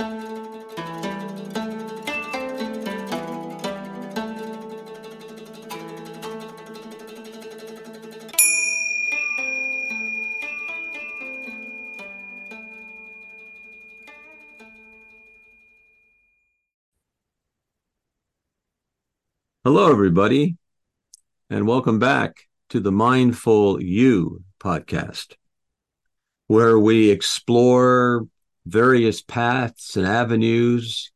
Hello, everybody, and welcome back to the Mindful You podcast, where we explore various paths and avenues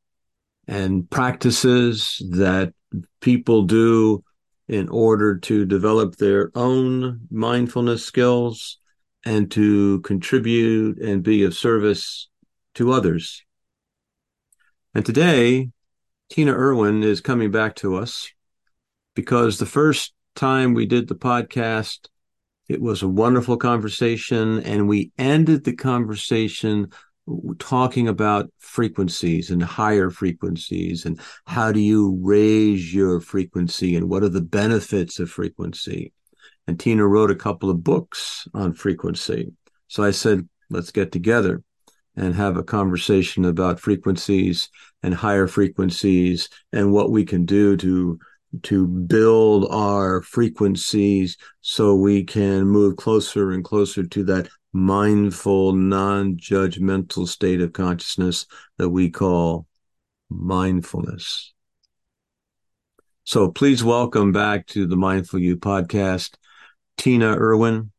and practices that people do in order to develop their own mindfulness skills and to contribute and be of service to others. And today, Tina Erwin is coming back to us, because the first time we did the podcast, it was a wonderful conversation, and we ended the conversation talking about frequencies and higher frequencies and how do you raise your frequency and what are the benefits of frequency. And Tina wrote a couple of books on frequency. So I said, let's get together and have a conversation about frequencies and higher frequencies and what we can do to build our frequencies so we can move closer and closer to that mindful, non-judgmental state of consciousness that we call mindfulness. So please welcome back to the Mindful You podcast, Tina Erwin,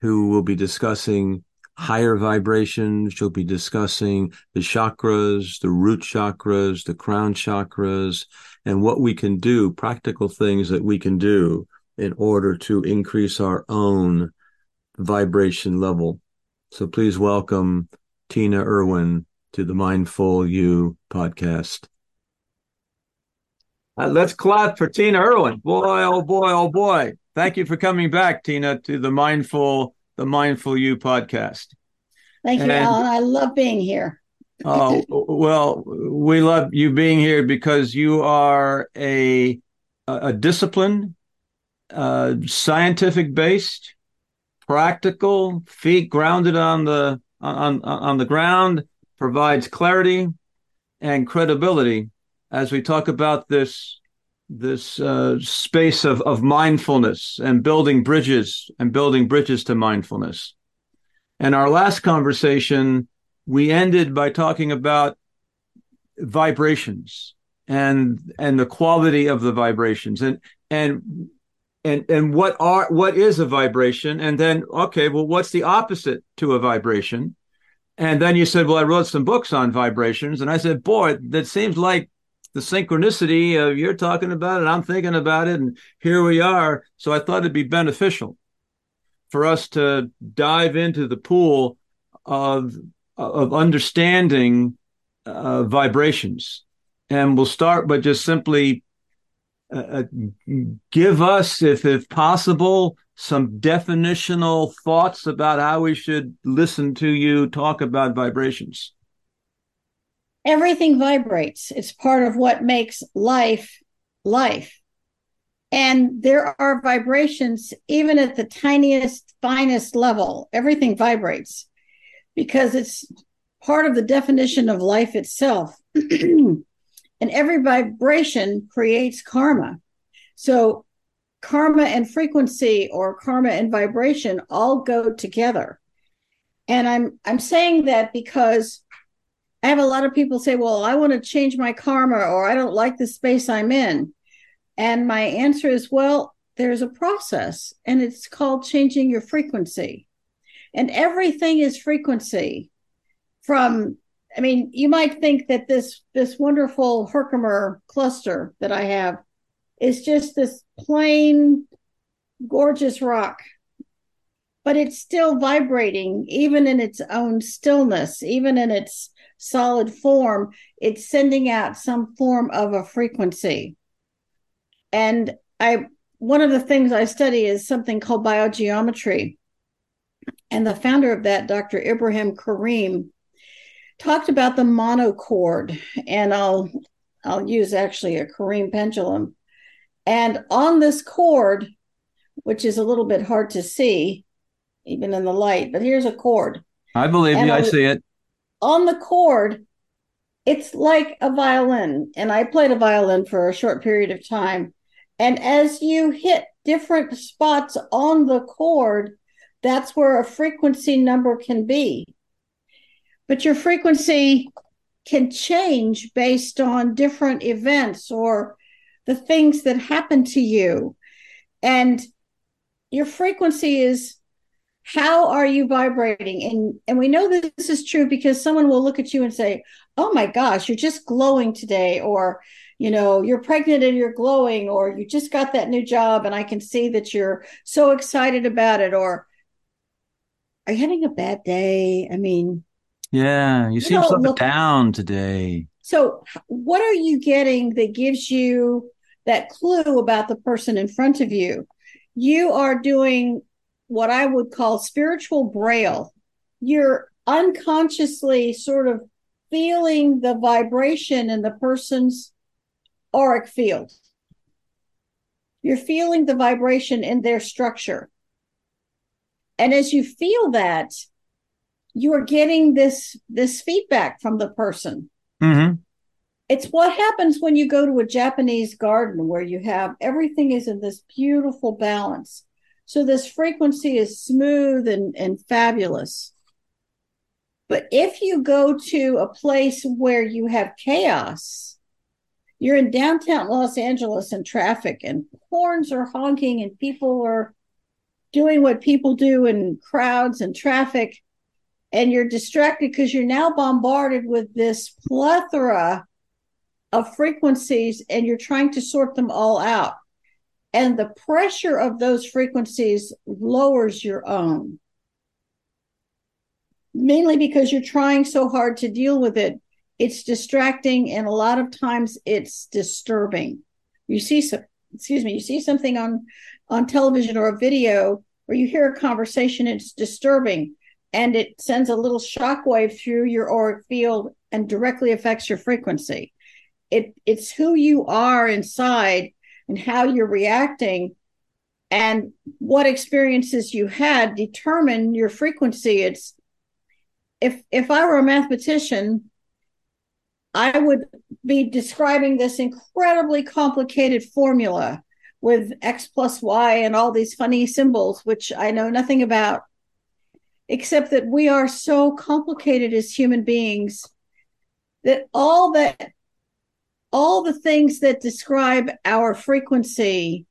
who will be discussing higher vibrations. She'll be discussing the chakras, the root chakras, the crown chakras, and what we can do, practical things that we can do in order to increase our own vibration level. So please welcome Tina Erwin to the Mindful You podcast. Let's clap for Tina Erwin. Boy, oh boy, oh boy. Thank you for coming back, Tina, to the Mindful You podcast. Thank you, Alan. I love being here. Oh, well, we love you being here because you are a disciplined, scientific-based, practical, feet grounded on the ground, provides clarity and credibility as we talk about this space of mindfulness and building bridges to mindfulness. And our last conversation, we ended by talking about vibrations and the quality of the vibrations and what is a vibration? And then, okay, well, what's the opposite to a vibration? And then you said, well, I wrote some books on vibrations. And I said, boy, that seems like the synchronicity of you're talking about it, I'm thinking about it, and here we are. So I thought it'd be beneficial for us to dive into the pool of understanding vibrations. And we'll start by just simply give us, if possible, some definitional thoughts about how we should listen to you talk about vibrations. Everything vibrates. It's part of what makes life, life. And there are vibrations even at the tiniest, finest level. Everything vibrates because it's part of the definition of life itself. And every vibration creates karma. So karma and frequency, or karma and vibration, all go together. And I'm saying that because I have a lot of people say, well, I want to change my karma, or I don't like the space I'm in. And my answer is, well, there's a process, and it's called changing your frequency. And everything is frequency. You might think that this wonderful Herkimer cluster that I have is just this plain, gorgeous rock. But it's still vibrating, even in its own stillness, even in its solid form. It's sending out some form of a frequency. And one of the things I study is something called biogeometry. And the founder of that, Dr. Ibrahim Karim, talked about the monochord. And I'll use actually a Kareem pendulum. And on this cord, which is a little bit hard to see, even in the light, but here's a cord. I believe you. I see it. On the cord It's like a violin, and I played a violin for a short period of time. And as you hit different spots on the chord, that's where a frequency number can be. But your frequency can change based on different events or the things that happen to you. And your frequency is, how are you vibrating? And we know that this is true because someone will look at you and say, oh my gosh, you're just glowing today, or, you know, you're pregnant and you're glowing, or you just got that new job and I can see that you're so excited about it, or are you having a bad day? I mean, yeah, you seem so down today. So what are you getting that gives you that clue about the person in front of you? You are doing what I would call spiritual braille. You're unconsciously sort of feeling the vibration in the person's auric field. You're feeling the vibration in their structure. And as you feel that, you are getting this feedback from the person. Mm-hmm. It's what happens when you go to a Japanese garden where you have everything is in this beautiful balance. So this frequency is smooth and fabulous. But if you go to a place where you have chaos, you're in downtown Los Angeles and traffic and horns are honking and people are doing what people do in crowds and traffic, and you're distracted because you're now bombarded with this plethora of frequencies and you're trying to sort them all out. And the pressure of those frequencies lowers your own, mainly because you're trying so hard to deal with it. It's distracting, and a lot of times it's disturbing. You see something on television or a video, or you hear a conversation, it's disturbing, and it sends a little shockwave through your auric field and directly affects your frequency. It's who you are inside and how you're reacting, and what experiences you had determine your frequency. It's if I were a mathematician, I would be describing this incredibly complicated formula with X plus Y and all these funny symbols, which I know nothing about, except that we are so complicated as human beings that all the things that describe our frequency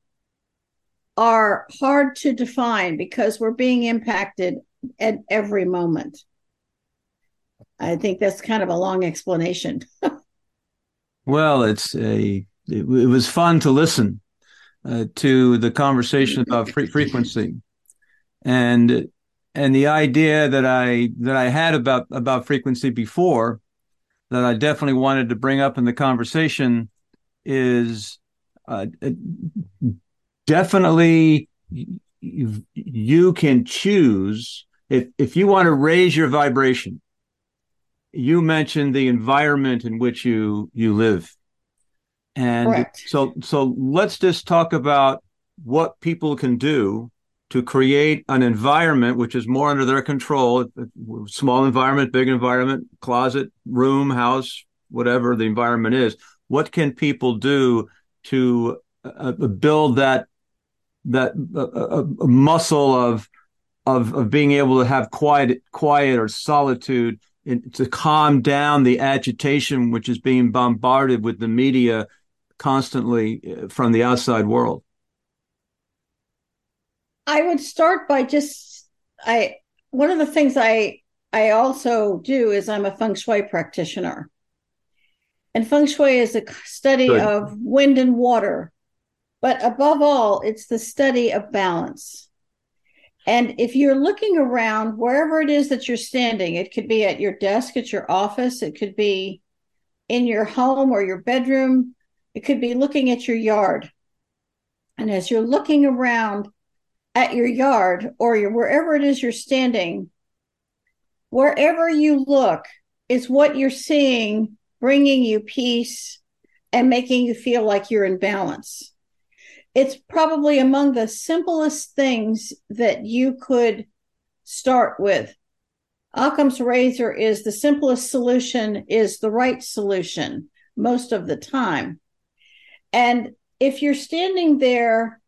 are hard to define because we're being impacted at every moment. I think that's kind of a long explanation. Well, it was fun to listen to the conversation about frequency, and the idea that I had about frequency before, that I definitely wanted to bring up in the conversation, is definitely you can choose if you want to raise your vibration. You mentioned the environment in which you live. And correct. So let's just talk about what people can do to create an environment which is more under their control, small environment, big environment, closet, room, house, whatever the environment is. What can people do to build that muscle of being able to have quiet or solitude, and to calm down the agitation which is being bombarded with the media constantly from the outside world? I would start by one of the things I also do is I'm a feng shui practitioner. And feng shui is a study of wind and water. But above all, it's the study of balance. And if you're looking around, wherever it is that you're standing, it could be at your desk, at your office, it could be in your home or your bedroom, it could be looking at your yard. And as you're looking around at your yard or wherever it is you're standing, wherever you look is what you're seeing, bringing you peace and making you feel like you're in balance. It's probably among the simplest things that you could start with. Occam's razor is the simplest solution is the right solution most of the time. And if you're standing there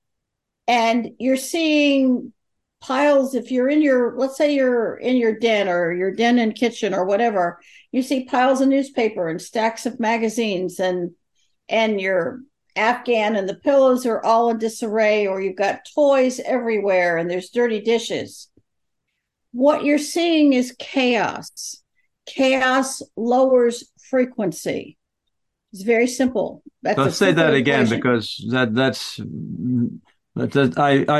and you're seeing piles, if you're in your, let's say you're in your den or your den and kitchen or whatever, you see piles of newspaper and stacks of magazines and your Afghan and the pillows are all in disarray, or you've got toys everywhere and there's dirty dishes. What you're seeing is chaos. Chaos lowers frequency. It's very simple. Let's say that again, because I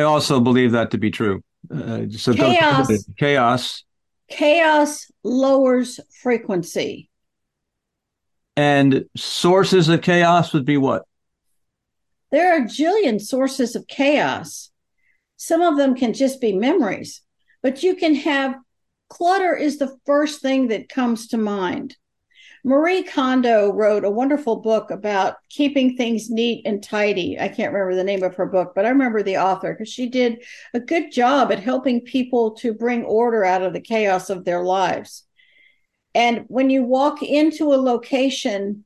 also believe that to be true. So chaos lowers frequency. And sources of chaos would be what? There are a jillion sources of chaos. Some of them can just be memories, but you can have clutter is the first thing that comes to mind. Marie Kondo wrote a wonderful book about keeping things neat and tidy. I can't remember the name of her book, but I remember the author because she did a good job at helping people to bring order out of the chaos of their lives. And when you walk into a location,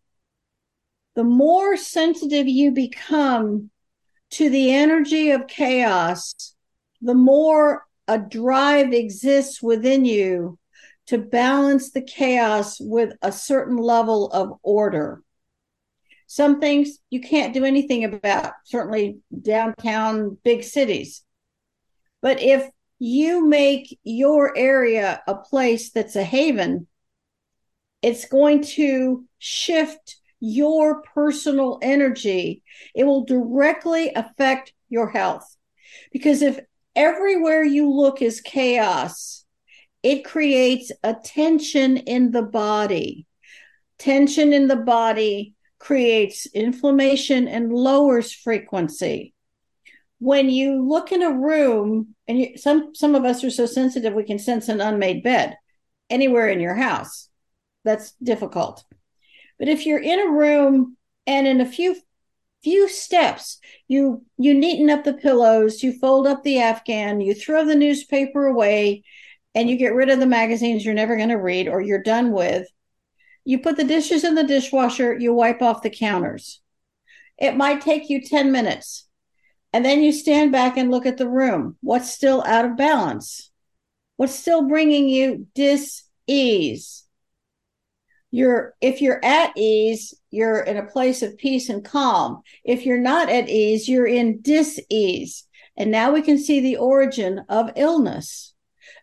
the more sensitive you become to the energy of chaos, the more a drive exists within you to balance the chaos with a certain level of order. Some things you can't do anything about, certainly downtown big cities. But if you make your area a place that's a haven, it's going to shift your personal energy. It will directly affect your health. Because if everywhere you look is chaos, it creates a tension in the body. Tension in the body creates inflammation and lowers frequency. When you look in a room, and some of us are so sensitive we can sense an unmade bed anywhere in your house. That's difficult. But if you're in a room and in a few steps, you neaten up the pillows, you fold up the Afghan, you throw the newspaper away, and you get rid of the magazines you're never going to read or you're done with. You put the dishes in the dishwasher, you wipe off the counters. It might take you 10 minutes. And then you stand back and look at the room. What's still out of balance? What's still bringing you dis-ease? If you're at ease, you're in a place of peace and calm. If you're not at ease, you're in dis-ease. And now we can see the origin of illness.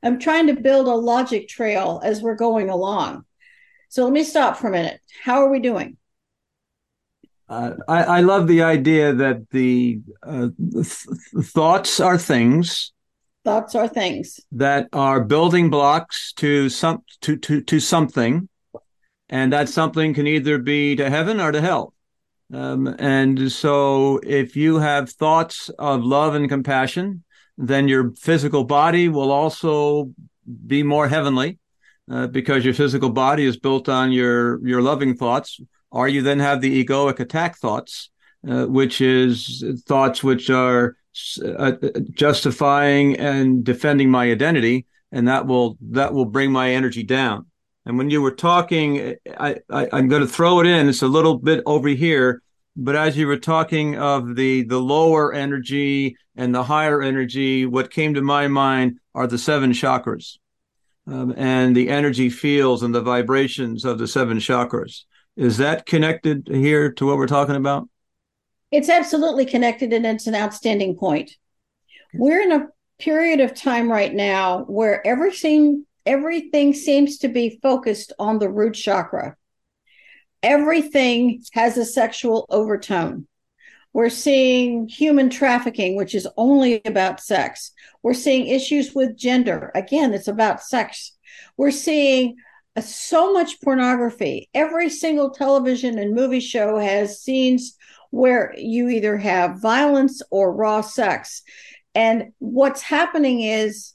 I'm trying to build a logic trail as we're going along. So let me stop for a minute. How are we doing? I love the idea that the thoughts are things. Thoughts are things that are building blocks to something, and that something can either be to heaven or to hell. And so, if you have thoughts of love and compassion, then your physical body will also be more heavenly because your physical body is built on your loving thoughts. Or you then have the egoic attack thoughts, which is thoughts which are justifying and defending my identity, and that will bring my energy down. And when you were talking, I'm going to throw it in. It's a little bit over here. But as you were talking of the lower energy and the higher energy, what came to my mind are the seven chakras and the energy fields and the vibrations of the seven chakras. Is that connected here to what we're talking about? It's absolutely connected, and it's an outstanding point. We're in a period of time right now where everything seems to be focused on the root chakra. Everything has a sexual overtone. We're seeing human trafficking, which is only about sex. We're seeing issues with gender. Again, it's about sex. We're seeing so much pornography. Every single television and movie show has scenes where you either have violence or raw sex. And what's happening is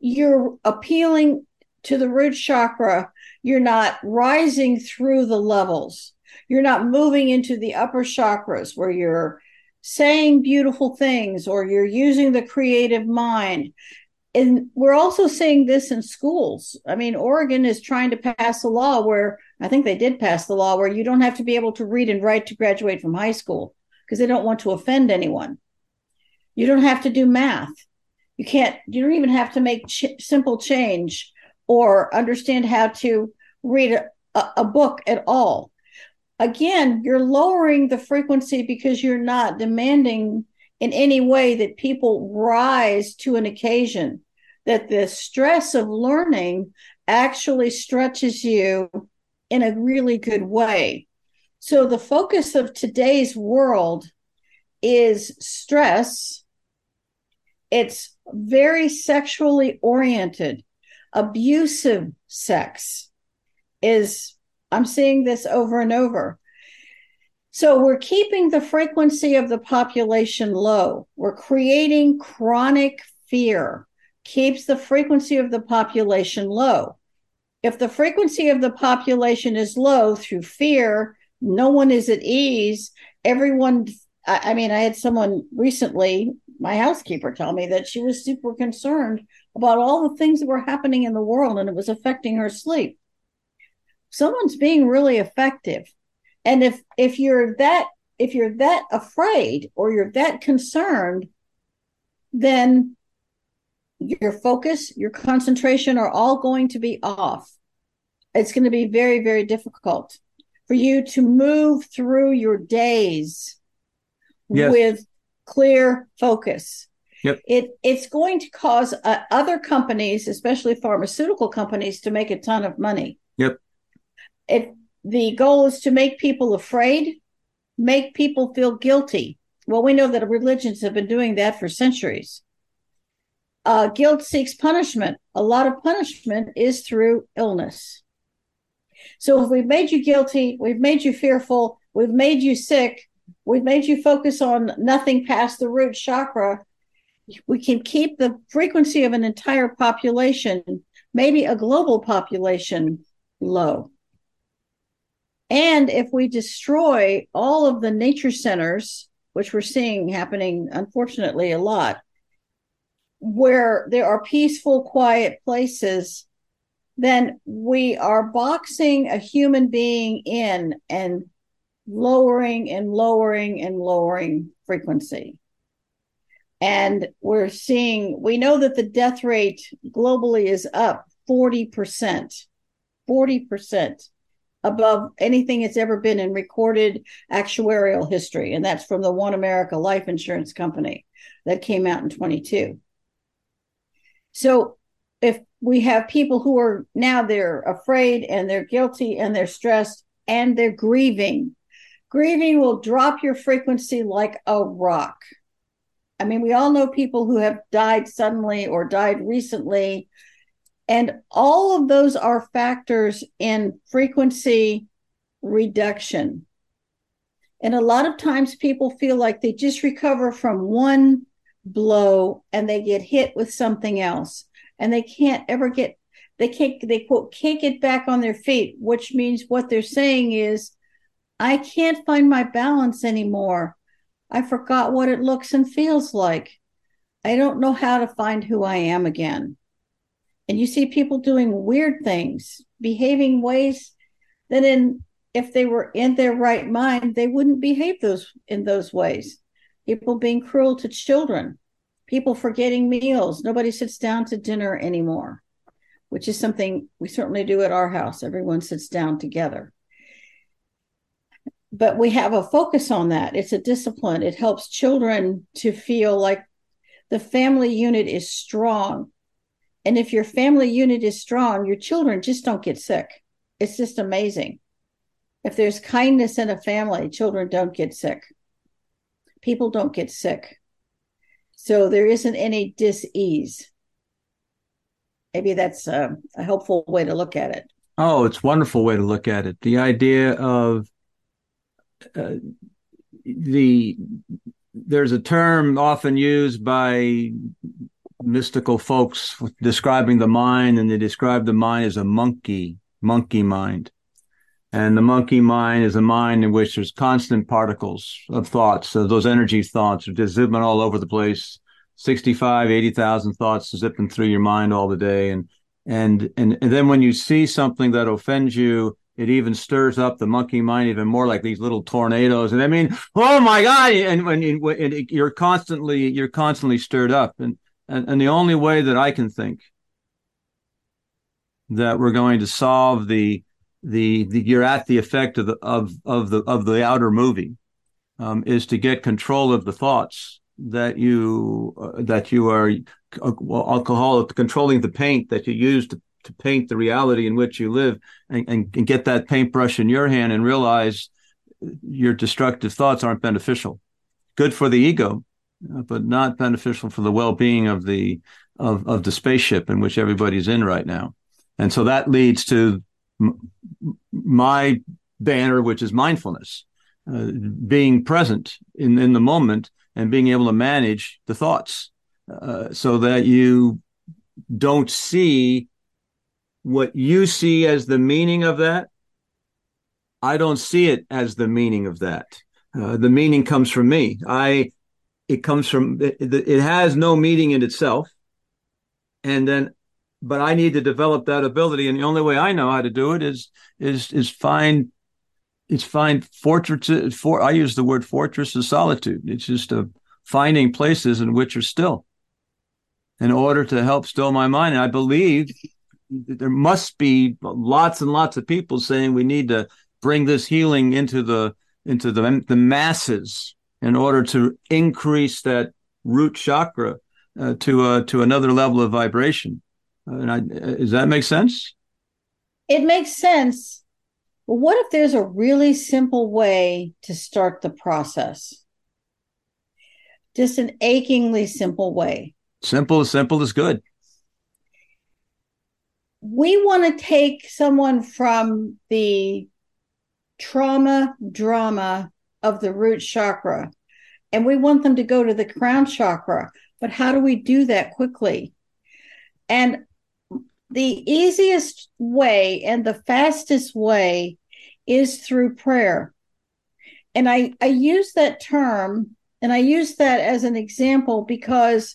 you're appealing to the root chakra. You're not rising through the levels. You're not moving into the upper chakras where you're saying beautiful things or you're using the creative mind. And we're also seeing this in schools. I mean, Oregon is trying to pass a law where, I think they did pass the law, where you don't have to be able to read and write to graduate from high school because they don't want to offend anyone. You don't have to do math. You don't even have to make simple change or understand how to read a book at all. Again, you're lowering the frequency because you're not demanding in any way that people rise to an occasion, that the stress of learning actually stretches you in a really good way. So the focus of today's world is stress. It's very sexually oriented. Abusive sex is, I'm seeing this over and over. So we're keeping the frequency of the population low. We're creating chronic fear, keeps the frequency of the population low. If the frequency of the population is low through fear, no one is at ease. Everyone, I mean, I had someone recently, my housekeeper, tell me that she was super concerned about all the things that were happening in the world and it was affecting her sleep. Someone's being really effective. And if you're that afraid or you're that concerned, then your focus, your concentration are all going to be off. It's going to be very, very difficult for you to move through your days with clear focus. Yep. It's going to cause other companies, especially pharmaceutical companies, to make a ton of money. Yep. The goal is to make people afraid, make people feel guilty. Well, we know that religions have been doing that for centuries. Guilt seeks punishment. A lot of punishment is through illness. So if we've made you guilty, we've made you fearful, we've made you sick, we've made you focus on nothing past the root chakra, we can keep the frequency of an entire population, maybe a global population, low. And if we destroy all of the nature centers, which we're seeing happening, unfortunately, a lot, where there are peaceful, quiet places, then we are boxing a human being in and lowering and lowering and lowering frequency. And we know that the death rate globally is up 40% above anything that's ever been in recorded actuarial history. And that's from the One America Life Insurance Company that came out in 22. So if we have people who are now, they're afraid and they're guilty and they're stressed and they're grieving. Grieving will drop your frequency like a rock. I mean, we all know people who have died suddenly or died recently. And all of those are factors in frequency reduction. And a lot of times people feel like they just recover from one blow and they get hit with something else. And they can't ever they, quote, can't get back on their feet, which means what they're saying is, I can't find my balance anymore. I forgot what it looks and feels like. I don't know how to find who I am again. And you see people doing weird things, behaving ways that if they were in their right mind, they wouldn't behave in those ways. People being cruel to children, people forgetting meals. Nobody sits down to dinner anymore, which is something we certainly do at our house. Everyone sits down together. But we have a focus on that. It's a discipline. It helps children to feel like the family unit is strong. And if your family unit is strong, your children just don't get sick. It's just amazing. If there's kindness in a family, children don't get sick. People don't get sick. So there isn't any dis-ease. Maybe that's a helpful way to look at it. Oh, it's a wonderful way to look at it. The idea of there's a term often used by mystical folks describing the mind, and they describe the mind as a monkey mind. And the monkey mind is a mind in which there's constant particles of thoughts. So those energy thoughts are just zipping all over the place, 65, 80,000 thoughts zipping through your mind all the day. And then when you see something that offends you, it even stirs up the monkey mind even more, like these little tornadoes. And I mean, oh my God. And when you're constantly stirred up. And the only way that I can think that we're going to solve the you're at the effect of the outer movie, is to get control of the thoughts controlling the paint that you use to paint the reality in which you live, and get that paintbrush in your hand and realize your destructive thoughts aren't beneficial. Good for the ego, but not beneficial for the well-being of the spaceship in which everybody's in right now. And so that leads to my banner, which is mindfulness, being present in the moment and being able to manage the thoughts, so that you don't see what you see as the meaning of that. I don't see it as the meaning of that. The meaning comes from me. It has no meaning in itself. But I need to develop that ability, and the only way I know how to do it is find fortresses. I use the word fortress of solitude. It's just finding places in which are still, in order to help still my mind. And I believe there must be lots and lots of people saying we need to bring this healing into the masses in order to increase that root chakra to another level of vibration. Does that make sense? It makes sense. But what if there's a really simple way to start the process? Just an achingly simple way. Simple is good. We want to take someone from the trauma drama of the root chakra, and we want them to go to the crown chakra. But how do we do that quickly? And the easiest way and the fastest way is through prayer. And I use that term, and I use that as an example, because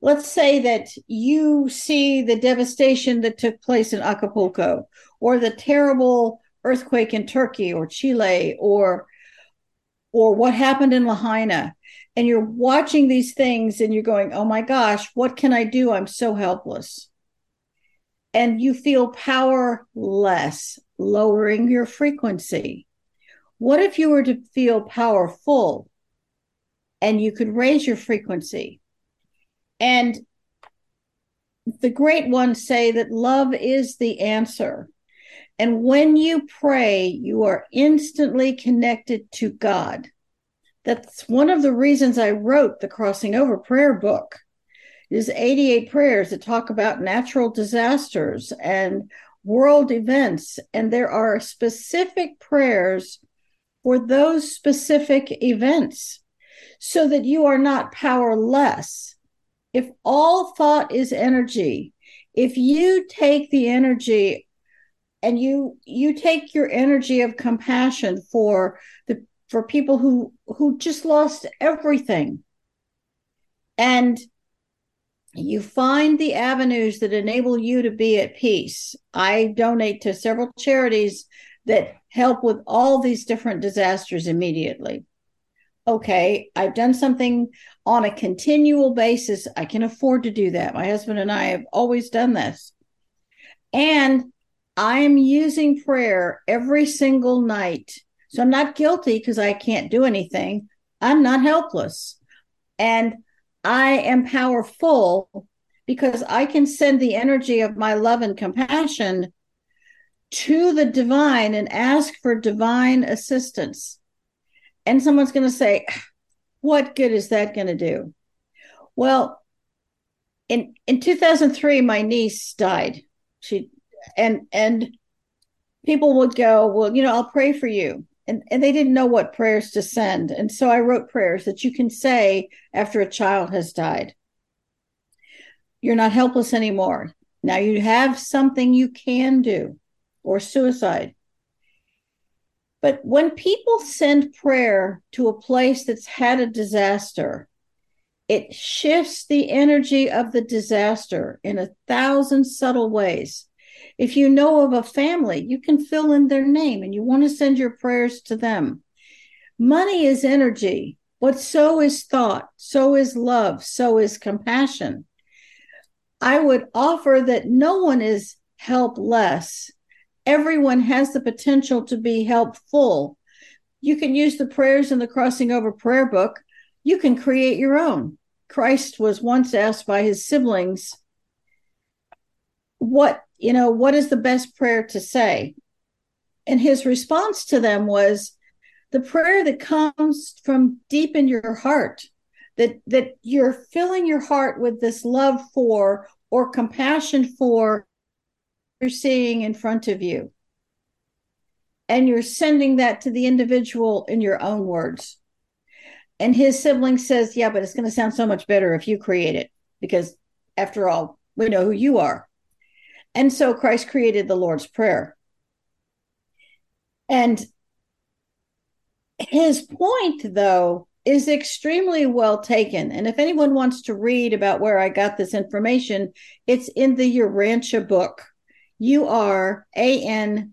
let's say that you see the devastation that took place in Acapulco, or the terrible earthquake in Turkey or Chile, or what happened in Lahaina. And you're watching these things and you're going, oh my gosh, what can I do? I'm so helpless. And you feel powerless, lowering your frequency. What if you were to feel powerful and you could raise your frequency? And the great ones say that love is the answer. And when you pray, you are instantly connected to God. That's one of the reasons I wrote the Crossing Over Prayer Book. There's 88 prayers that talk about natural disasters and world events. And there are specific prayers for those specific events, so that you are not powerless. If all thought is energy, if you take the energy and you take your energy of compassion for people who just lost everything. And you find the avenues that enable you to be at peace. I donate to several charities that help with all these different disasters immediately. Okay, I've done something on a continual basis. I can afford to do that. My husband and I have always done this. And I'm using prayer every single night. So I'm not guilty because I can't do anything. I'm not helpless. And I am powerful because I can send the energy of my love and compassion to the divine and ask for divine assistance. And someone's going to say, what good is that going to do? Well, in 2003, my niece died. And people would go, well, I'll pray for you. And they didn't know what prayers to send. And so I wrote prayers that you can say after a child has died. You're not helpless anymore. Now you have something you can do, or suicide. But when people send prayer to a place that's had a disaster, It shifts the energy of the disaster in 1,000 subtle ways. If you know of a family, you can fill in their name and you want to send your prayers to them. Money is energy. What so is thought, so is love, so is compassion. I would offer that no one is helpless. Everyone has the potential to be helpful. You can use the prayers in the Crossing Over Prayer Book. You can create your own. Christ was once asked by his siblings, what is the best prayer to say? And his response to them was, the prayer that comes from deep in your heart, that you're filling your heart with this love for or compassion for you're seeing in front of you. And you're sending that to the individual in your own words. And his sibling says, yeah, but it's going to sound so much better if you create it, because after all, we know who you are. And so Christ created the Lord's Prayer. And his point, though, is extremely well taken. And if anyone wants to read about where I got this information, it's in the Urantia book, Urantia,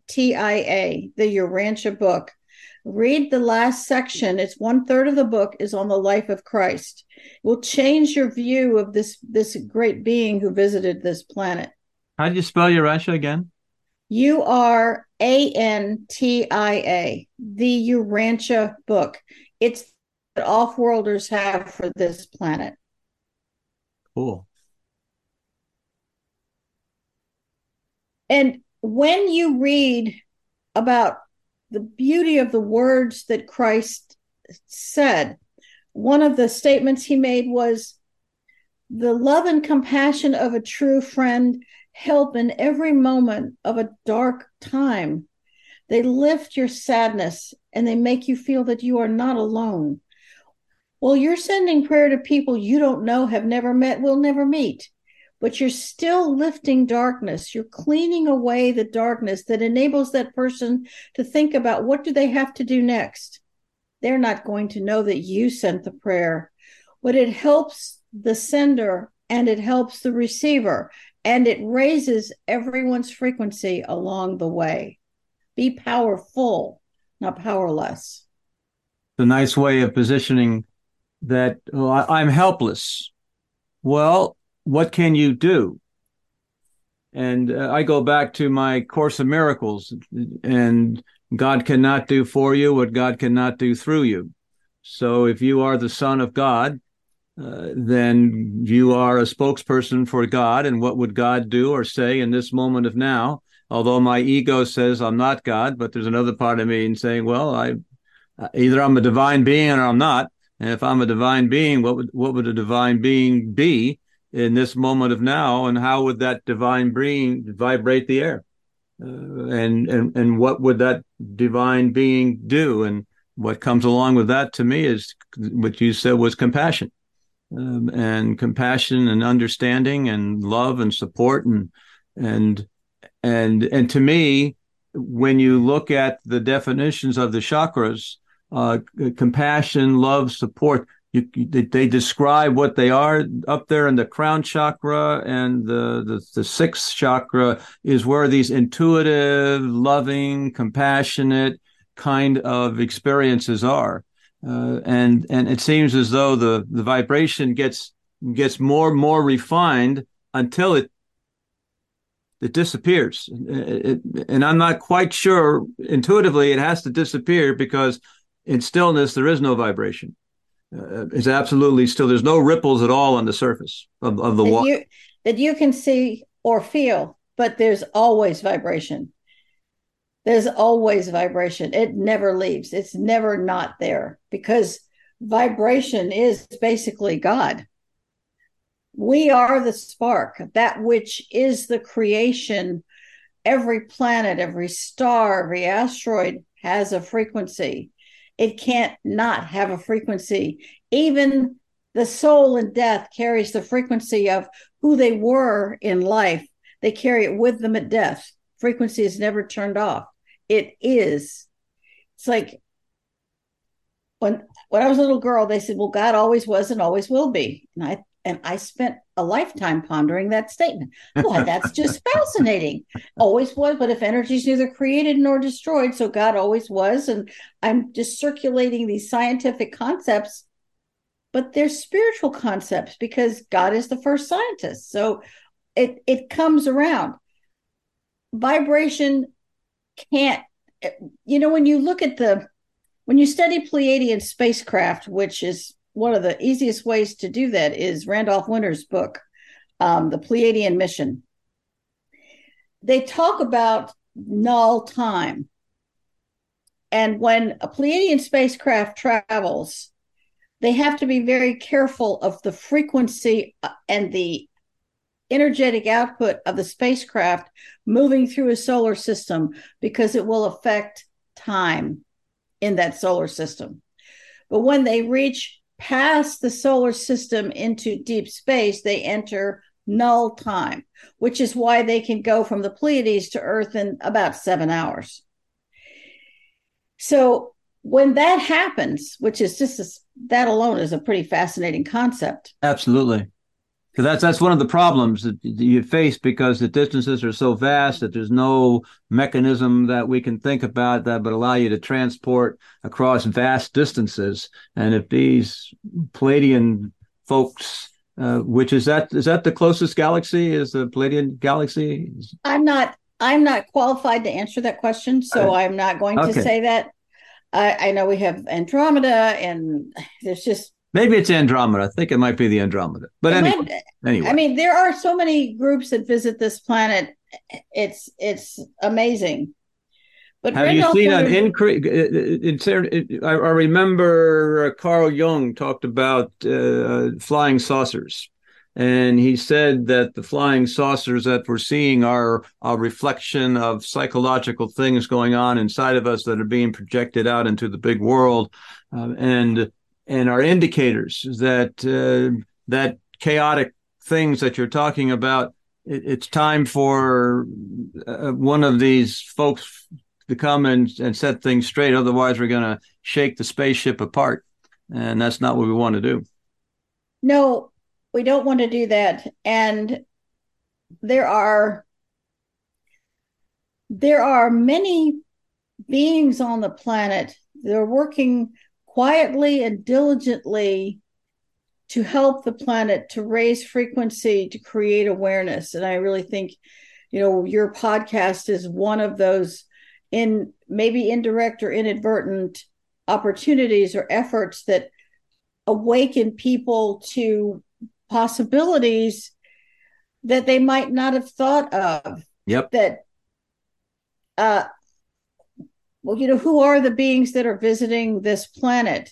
the Urantia book. Read the last section. It's 1/3 of the book is on the life of Christ. It will change your view of this great being who visited this planet. How do you spell Urantia again? Urantia, the Urantia book. It's what off-worlders have for this planet. Cool. And when you read about the beauty of the words that Christ said, one of the statements he made was, the love and compassion of a true friend help in every moment of a dark time. They lift your sadness and they make you feel that you are not alone. Well, you're sending prayer to people you don't know, have never met, will never meet, but you're still lifting darkness. You're cleaning away the darkness that enables that person to think about what do they have to do next. They're not going to know that you sent the prayer, but it helps the sender and it helps the receiver. And it raises everyone's frequency along the way. Be powerful, not powerless. It's a nice way of positioning that, oh, I'm helpless. Well, what can you do? And I go back to my Course of Miracles, and God cannot do for you what God cannot do through you. So if you are the Son of God, then you are a spokesperson for God, and what would God do or say in this moment of now? Although my ego says I'm not God, but there's another part of me saying, well, either I'm a divine being or I'm not. And if I'm a divine being, what would a divine being be in this moment of now? And how would that divine being vibrate the air? And what would that divine being do? And what comes along with that to me is what you said was compassion. And compassion and understanding and love and support and to me, when you look at the definitions of the chakras, compassion, love, support, they describe what they are up there in the crown chakra, and the sixth chakra is where these intuitive, loving, compassionate kind of experiences are. And it seems as though the vibration gets more and more refined until it disappears. And I'm not quite sure intuitively it has to disappear, because in stillness there is no vibration. It's absolutely still. There's no ripples at all on the surface of the water that you can see or feel, but there's always vibration. There's always vibration. It never leaves. It's never not there, because vibration is basically God. We are the spark, that which is the creation. Every planet, every star, every asteroid has a frequency. It can't not have a frequency. Even the soul in death carries the frequency of who they were in life. They carry it with them at death. Frequency is never turned off. It is. It's like when I was a little girl, they said, well, God always was and always will be. And I spent a lifetime pondering that statement. Boy, that's just fascinating. Always was, but if energy is neither created nor destroyed, so God always was. And I'm just circulating these scientific concepts, but they're spiritual concepts because God is the first scientist. So it comes around. Vibration can't, when you look at when you study Pleiadian spacecraft, which is one of the easiest ways to do that is Randolph Winters' book, The Pleiadian Mission. They talk about null time. And when a Pleiadian spacecraft travels, they have to be very careful of the frequency and the energetic output of the spacecraft moving through a solar system because it will affect time in that solar system. But when they reach past the solar system into deep space, they enter null time, which is why they can go from the Pleiades to Earth in about 7 hours. So when that happens, which is that alone is a pretty fascinating concept. Absolutely. Because that's one of the problems that you face, because the distances are so vast that there's no mechanism that we can think about that would allow you to transport across vast distances. And if these Pleiadian folks, which is that the closest galaxy? Is the Pleiadian galaxy? I'm not qualified to answer that question, so I'm not going to say that. I know we have Andromeda, and there's just. Maybe it's Andromeda. I think it might be the Andromeda. But anyway. I mean, there are so many groups that visit this planet. It's amazing. But have you seen an increase? I remember Carl Jung talked about flying saucers. And he said that the flying saucers that we're seeing are a reflection of psychological things going on inside of us that are being projected out into the big world. And are indicators that that chaotic things that you're talking about, it's time for one of these folks to come and set things straight. Otherwise, we're going to shake the spaceship apart. And that's not what we want to do. No, we don't want to do that. And there are many beings on the planet that are working quietly and diligently to help the planet, to raise frequency, to create awareness. And I really think, your podcast is one of those in maybe indirect or inadvertent opportunities or efforts that awaken people to possibilities that they might not have thought of. Yep. That, who are the beings that are visiting this planet?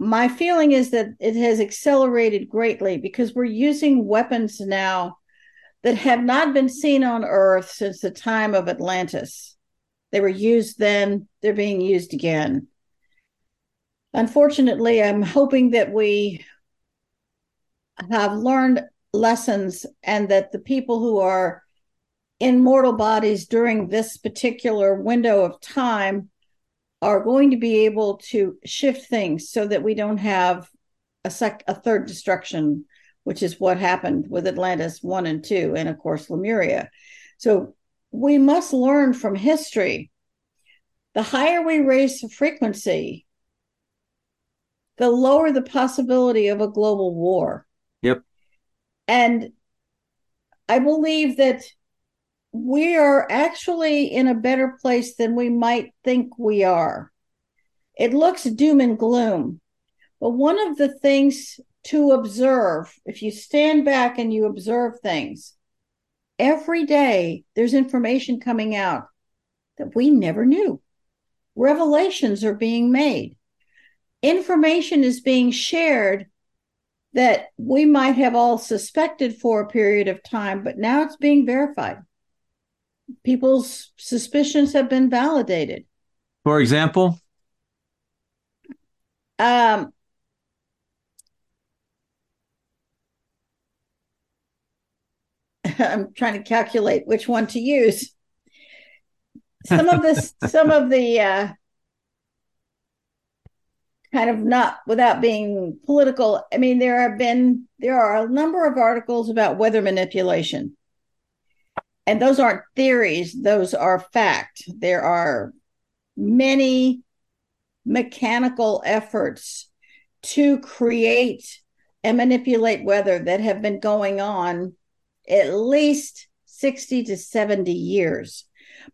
My feeling is that it has accelerated greatly because we're using weapons now that have not been seen on Earth since the time of Atlantis. They were used then, they're being used again. Unfortunately, I'm hoping that we have learned lessons and that the people who are in mortal bodies during this particular window of time are going to be able to shift things so that we don't have a third destruction, which is what happened with Atlantis 1 and 2 and, of course, Lemuria. So we must learn from history. The higher we raise the frequency, the lower the possibility of a global war. Yep. And I believe that we are actually in a better place than we might think we are. It looks doom and gloom. But one of the things to observe, if you stand back and you observe things, every day there's information coming out that we never knew. Revelations are being made. Information is being shared that we might have all suspected for a period of time, but now it's being verified. People's suspicions have been validated. For example? I'm trying to calculate which one to use. Some of the kind of not without being political. I mean, there are a number of articles about weather manipulation. And those aren't theories. Those are fact. There are many mechanical efforts to create and manipulate weather that have been going on at least 60 to 70 years,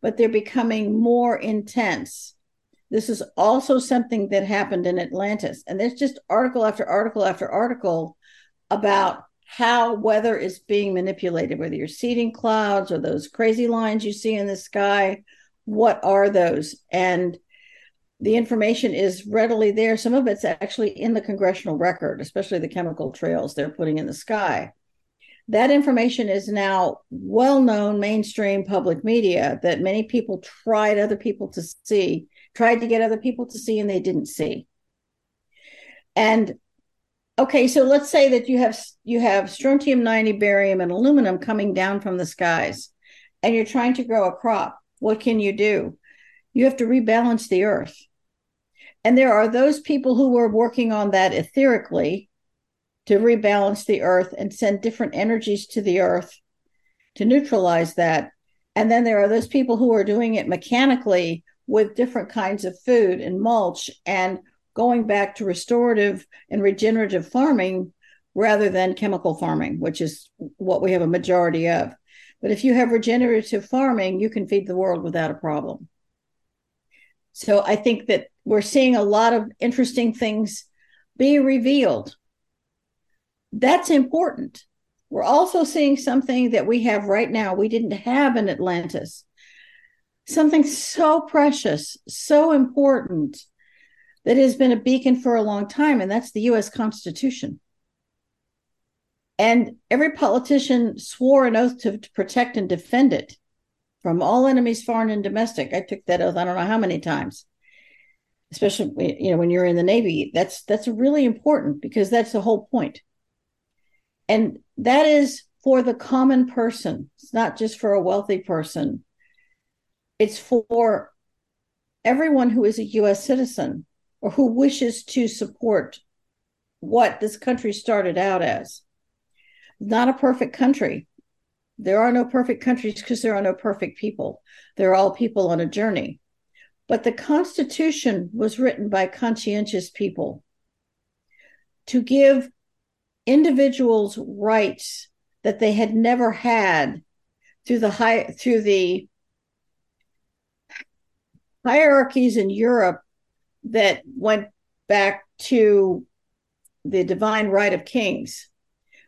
but they're becoming more intense. This is also something that happened in Atlantis. And there's just article after article after article about how weather is being manipulated, whether you're seeding clouds or those crazy lines you see in the sky. What are those? And the information is readily there. Some of it's actually in the congressional record, especially the chemical trails they're putting in the sky. That information is now well-known mainstream public media that many people tried to get other people to see, and they didn't see. And okay, so let's say that you have strontium-90, barium, and aluminum coming down from the skies, and you're trying to grow a crop. What can you do? You have to rebalance the earth. And there are those people who were working on that etherically to rebalance the earth and send different energies to the earth to neutralize that. And then there are those people who are doing it mechanically with different kinds of food and mulch and going back to restorative and regenerative farming rather than chemical farming, which is what we have a majority of. But if you have regenerative farming, you can feed the world without a problem. So I think that we're seeing a lot of interesting things be revealed. That's important. We're also seeing something that we have right now we didn't have in Atlantis. Something so precious, so important, that has been a beacon for a long time, and that's the U.S. Constitution. And every politician swore an oath to protect and defend it from all enemies, foreign and domestic. I took that oath I don't know how many times, especially when you're in the Navy. That's really important because that's the whole point. And that is for the common person. It's not just for a wealthy person. It's for everyone who is a U.S. citizen or who wishes to support what this country started out as. Not a perfect country. There are no perfect countries because there are no perfect people. They're all people on a journey. But the Constitution was written by conscientious people to give individuals rights that they had never had through the hierarchies in Europe that went back to the divine right of kings.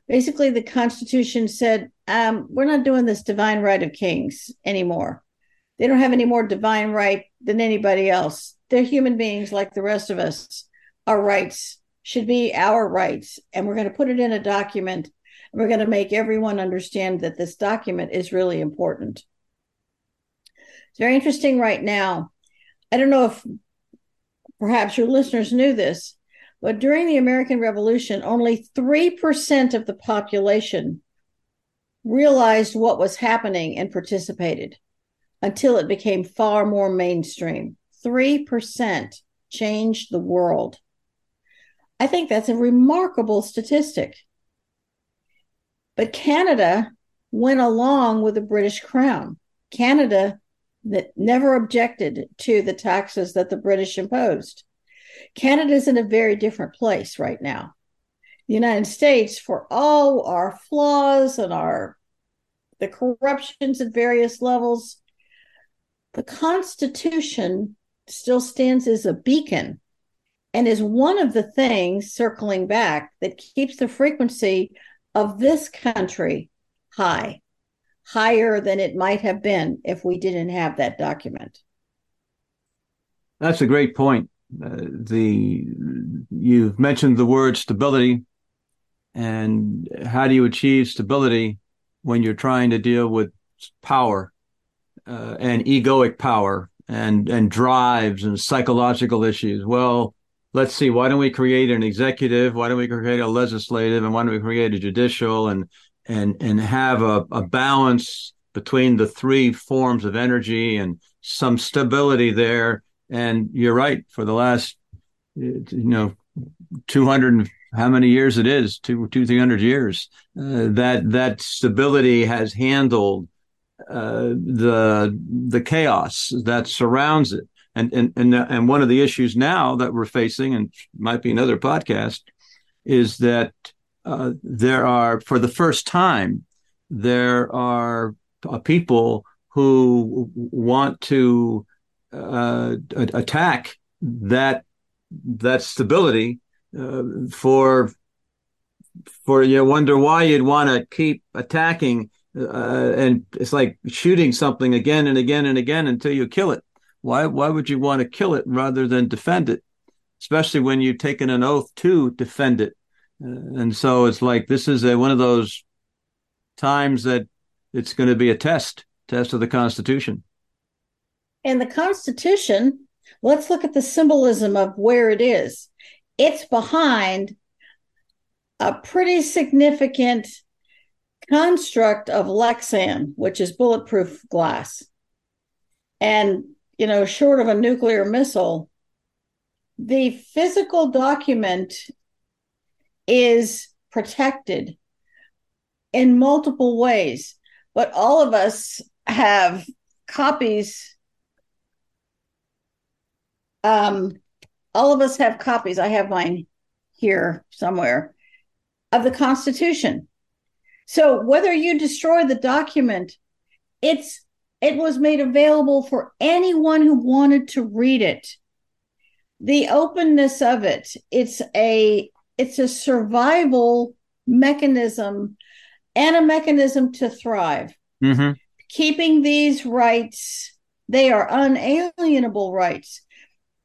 Basically, the Constitution said, we're not doing this divine right of kings anymore. They don't have any more divine right than anybody else. They're human beings like the rest of us. Our rights should be our rights. And we're going to put it in a document. And we're going to make everyone understand that this document is really important. It's very interesting right now. I don't know if perhaps your listeners knew this, but during the American Revolution, only 3% of the population realized what was happening and participated until it became far more mainstream. 3% changed the world. I think that's a remarkable statistic. But Canada went along with the British Crown. Canada that never objected to the taxes that the British imposed. Canada's in a very different place right now. The United States, for all our flaws and the corruptions at various levels, the Constitution still stands as a beacon and is one of the things, circling back, that keeps the frequency of this country higher than it might have been if we didn't have that document. That's a great point. You've mentioned the word stability, and how do you achieve stability when you're trying to deal with power and egoic power and drives and psychological issues? Well, let's see. Why don't we create an executive? Why don't we create a legislative? And why don't we create a judicial? And have a balance between the three forms of energy and some stability there. And you're right, for the last you know, 200, how many years it is, 200-300 years, that stability has handled the chaos that surrounds it. And one of the issues now that we're facing, and might be another podcast, is that there are, for the first time, there are people who want to attack that stability for you wonder why you'd want to keep attacking, and it's like shooting something again and again and again until you kill it. Why would you want to kill it rather than defend it, especially when you've taken an oath to defend it? And so it's like this is one of those times that it's going to be a test of the Constitution. And the Constitution, let's look at the symbolism of where it is. It's behind a pretty significant construct of Lexan, which is bulletproof glass. And, you know, short of a nuclear missile, the physical document is protected in multiple ways. But all of us have copies. All of us have copies. I have mine here somewhere of the Constitution. So whether you destroy the document, it was made available for anyone who wanted to read it. The openness of it, it's a survival mechanism and a mechanism to thrive. Mm-hmm. Keeping these rights, they are unalienable rights.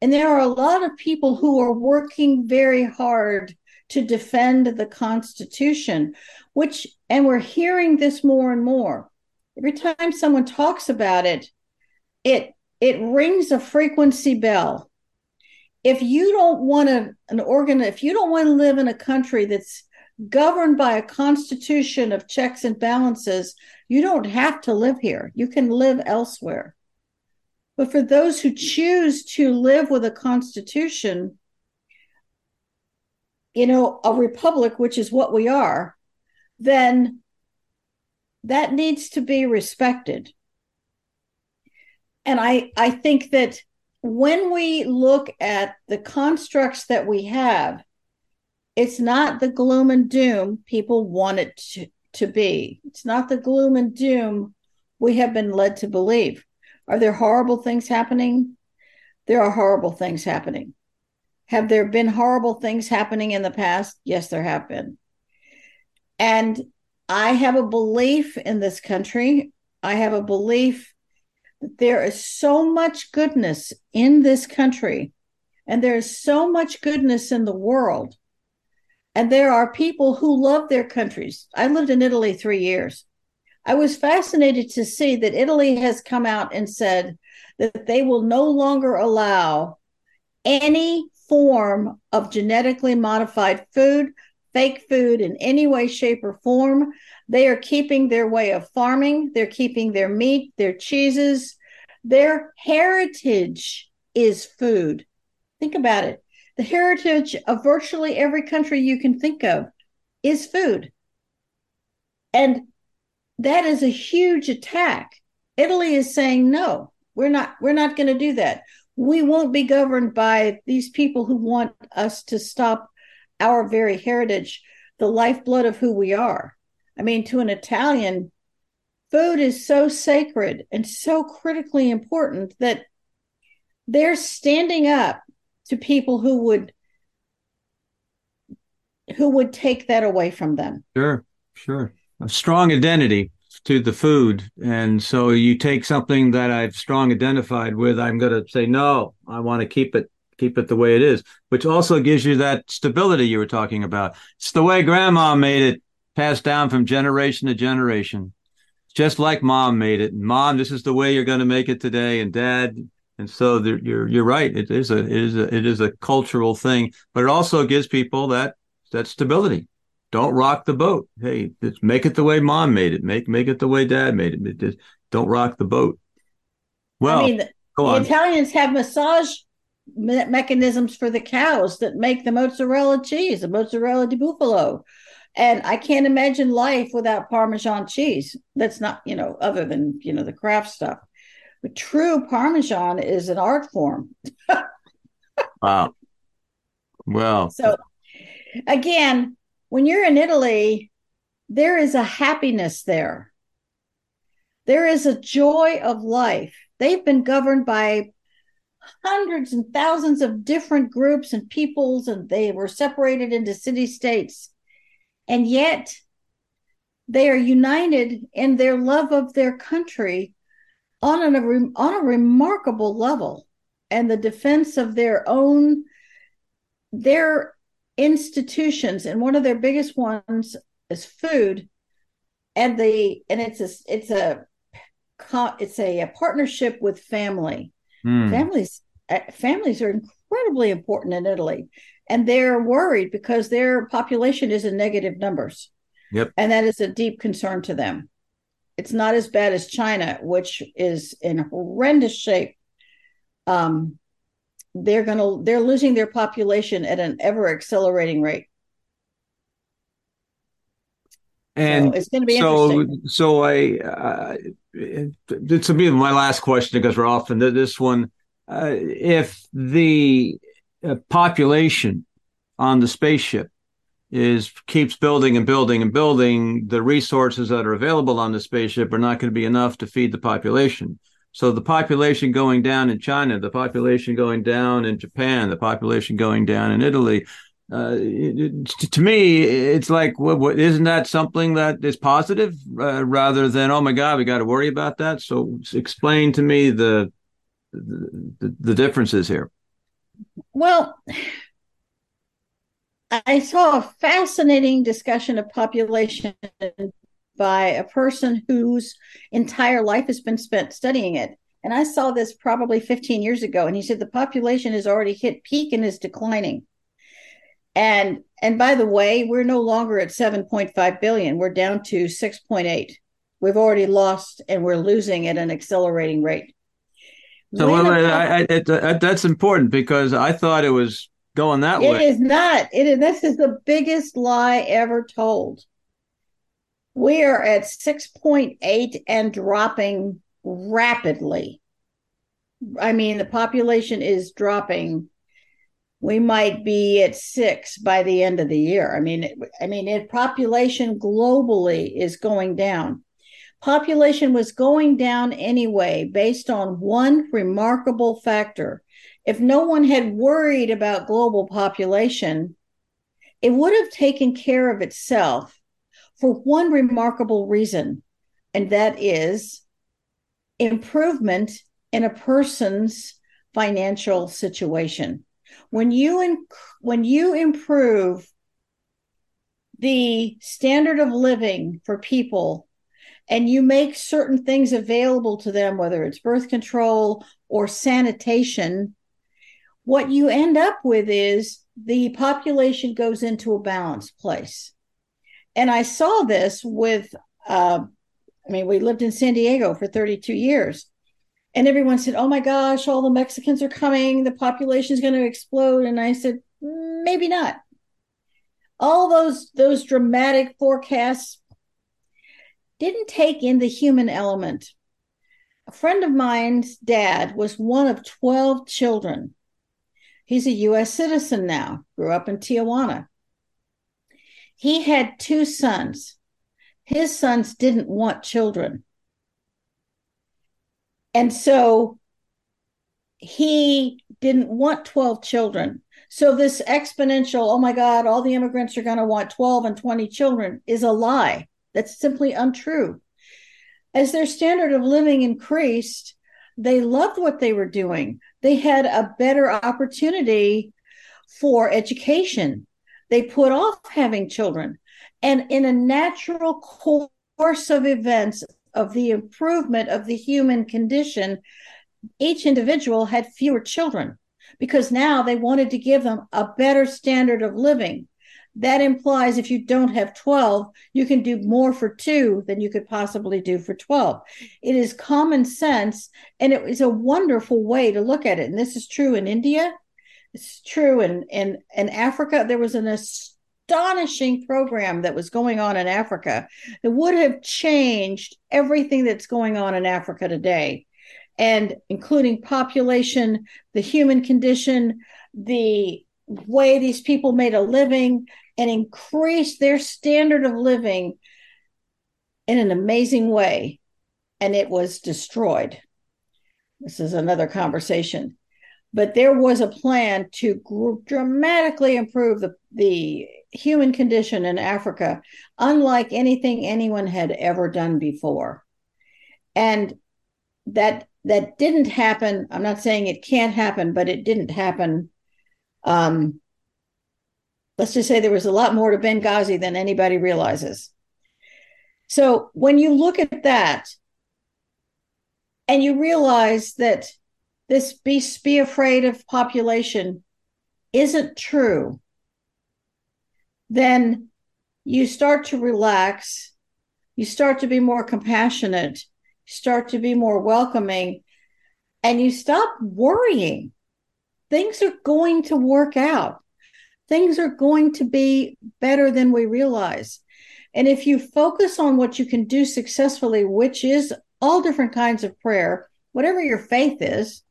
And there are a lot of people who are working very hard to defend the Constitution, and we're hearing this more and more. Every time someone talks about it, it rings a frequency bell. If you don't want if you don't want to live in a country that's governed by a constitution of checks and balances, you don't have to live here. You can live elsewhere. But for those who choose to live with a constitution, you know, a republic, which is what we are, then that needs to be respected. And I think that when we look at the constructs that we have, it's not the gloom and doom people want it to be. It's not the gloom and doom we have been led to believe. Are there horrible things happening? There are horrible things happening. Have there been horrible things happening in the past? Yes, there have been. And I have a belief in this country. I have a belief that there is so much goodness in this country, and there is so much goodness in the world. And there are people who love their countries. I lived in Italy 3 years. I was fascinated to see that Italy has come out and said that they will no longer allow any form of genetically modified food, fake food in any way, shape, or form. They are keeping their way of farming. They're keeping their meat, their cheeses. Their heritage is food. Think about it. The heritage of virtually every country you can think of is food. And that is a huge attack. Italy is saying, no, we're not going to do that. We won't be governed by these people who want us to stop our very heritage, the lifeblood of who we are. I mean, to an Italian, food is so sacred and so critically important that they're standing up to people who would take that away from them. Sure. A strong identity to the food. And so you take something that I've strong identified with, I'm going to say, no, I want to keep it the way it is, which also gives you that stability you were talking about. It's the way grandma made it, passed down from generation to generation, just like mom made it. Mom, this is the way you're going to make it today. And dad. And so you're right. It is a cultural thing, but it also gives people that stability. Don't rock the boat. Hey, just make it the way mom made it. Make it the way dad made it. Just don't rock the boat. Well, I mean, the Italians have massage mechanisms for the cows that make the mozzarella cheese, the mozzarella di bufalo. And I can't imagine life without Parmesan cheese. That's not, you know, other than, you know, the craft stuff. But true Parmesan is an art form. Wow. Well. So again, when you're in Italy, there is a happiness there. There is a joy of life. They've been governed by hundreds and thousands of different groups and peoples, and they were separated into city-states. And yet they are united in their love of their country on a remarkable level, and the defense of their institutions. And one of their biggest ones is food, and it's a partnership with family. Mm. Families are incredibly important in Italy. And they're worried because their population is in negative numbers. Yep. And that is a deep concern to them. It's not as bad as China, which is in horrendous shape. They're losing their population at an ever accelerating rate. And so it's going to be interesting. So this will be my last question, because we're off into this one. If the population on the spaceship keeps building and building and building, the resources that are available on the spaceship are not going to be enough to feed the population. So the population going down in China, the population going down in Japan, the population going down in Italy. To me, it's like, what, isn't that something that is positive rather than, oh my God, we got to worry about that? So explain to me the differences here. Well, I saw a fascinating discussion of population by a person whose entire life has been spent studying it. And I saw this probably 15 years ago. And he said the population has already hit peak and is declining. And by the way, we're no longer at 7.5 billion. We're down to 6.8. We've already lost, and we're losing at an accelerating rate. So that's important, because I thought it was going that way. It is not. This is the biggest lie ever told. We are at 6.8 and dropping rapidly. I mean, the population is dropping. We might be at 6 by the end of the year. Population globally is going down. Population was going down anyway, based on one remarkable factor. If no one had worried about global population, it would have taken care of itself for one remarkable reason, and that is improvement in a person's financial situation. When you improve the standard of living for people, and you make certain things available to them, whether it's birth control or sanitation, what you end up with is the population goes into a balanced place. And I saw this we lived in San Diego for 32 years. And everyone said, oh my gosh, all the Mexicans are coming. The population is going to explode. And I said, maybe not. All those dramatic forecasts didn't take in the human element. A friend of mine's dad was one of 12 children. He's a U.S. citizen now, grew up in Tijuana. He had 2 sons. His sons didn't want children. And so he didn't want 12 children. So this exponential, oh my God, all the immigrants are going to want 12 and 20 children is a lie. That's simply untrue. As their standard of living increased, they loved what they were doing. They had a better opportunity for education. They put off having children. And in a natural course of events of the improvement of the human condition, each individual had fewer children because now they wanted to give them a better standard of living. That implies if you don't have 12, you can do more for 2 than you could possibly do for 12. It is common sense, and it is a wonderful way to look at it. And this is true in India. It's true in Africa. There was an astonishing program that was going on in Africa that would have changed everything that's going on in Africa today, and including population, the human condition, the way these people made a living, and increased their standard of living in an amazing way. And it was destroyed. This is another conversation. But there was a plan to dramatically improve the human condition in Africa, unlike anything anyone had ever done before. And that didn't happen. I'm not saying it can't happen, but it didn't happen. Let's just say there was a lot more to Benghazi than anybody realizes. So when you look at that and you realize that this be afraid of population isn't true, then you start to relax, you start to be more compassionate, you start to be more welcoming, and you stop worrying. Things are going to work out. Things are going to be better than we realize. And if you focus on what you can do successfully, which is all different kinds of prayer, whatever your faith is,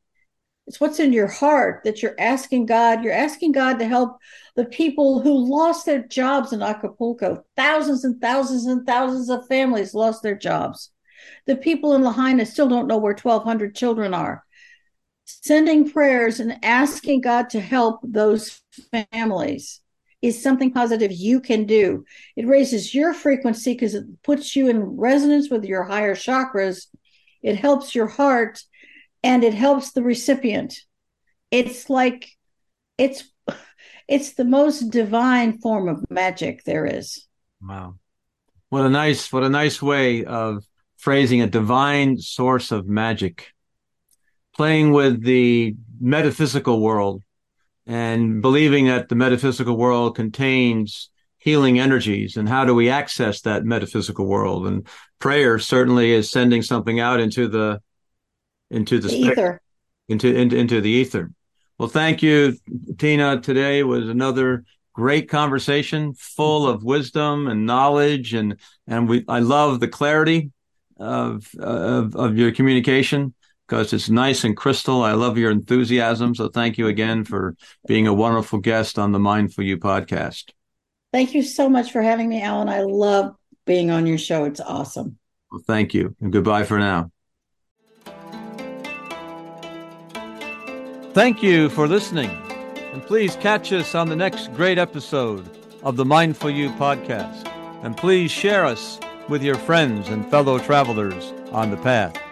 it's what's in your heart that you're asking God. You're asking God to help the people who lost their jobs in Acapulco. Thousands and thousands and thousands of families lost their jobs. The people in Lahaina still don't know where 1,200 children are. Sending prayers and asking God to help those families is something positive you can do. It raises your frequency because it puts you in resonance with your higher chakras. It helps your heart. And it helps the recipient. It's like, it's the most divine form of magic there is. Wow. What a nice way of phrasing a divine source of magic. Playing with the metaphysical world and believing that the metaphysical world contains healing energies, and how do we access that metaphysical world? And prayer certainly is sending something out into the ether. Well, thank you, Tina. Today was another great conversation, full of wisdom and knowledge, and I love the clarity of your communication because it's nice and crystal. I love your enthusiasm. So, thank you again for being a wonderful guest on the Mindful You podcast. Thank you so much for having me, Alan. I love being on your show. It's awesome. Well, thank you, and goodbye for now. Thank you for listening, and please catch us on the next great episode of the Mindful You podcast, and please share us with your friends and fellow travelers on the path.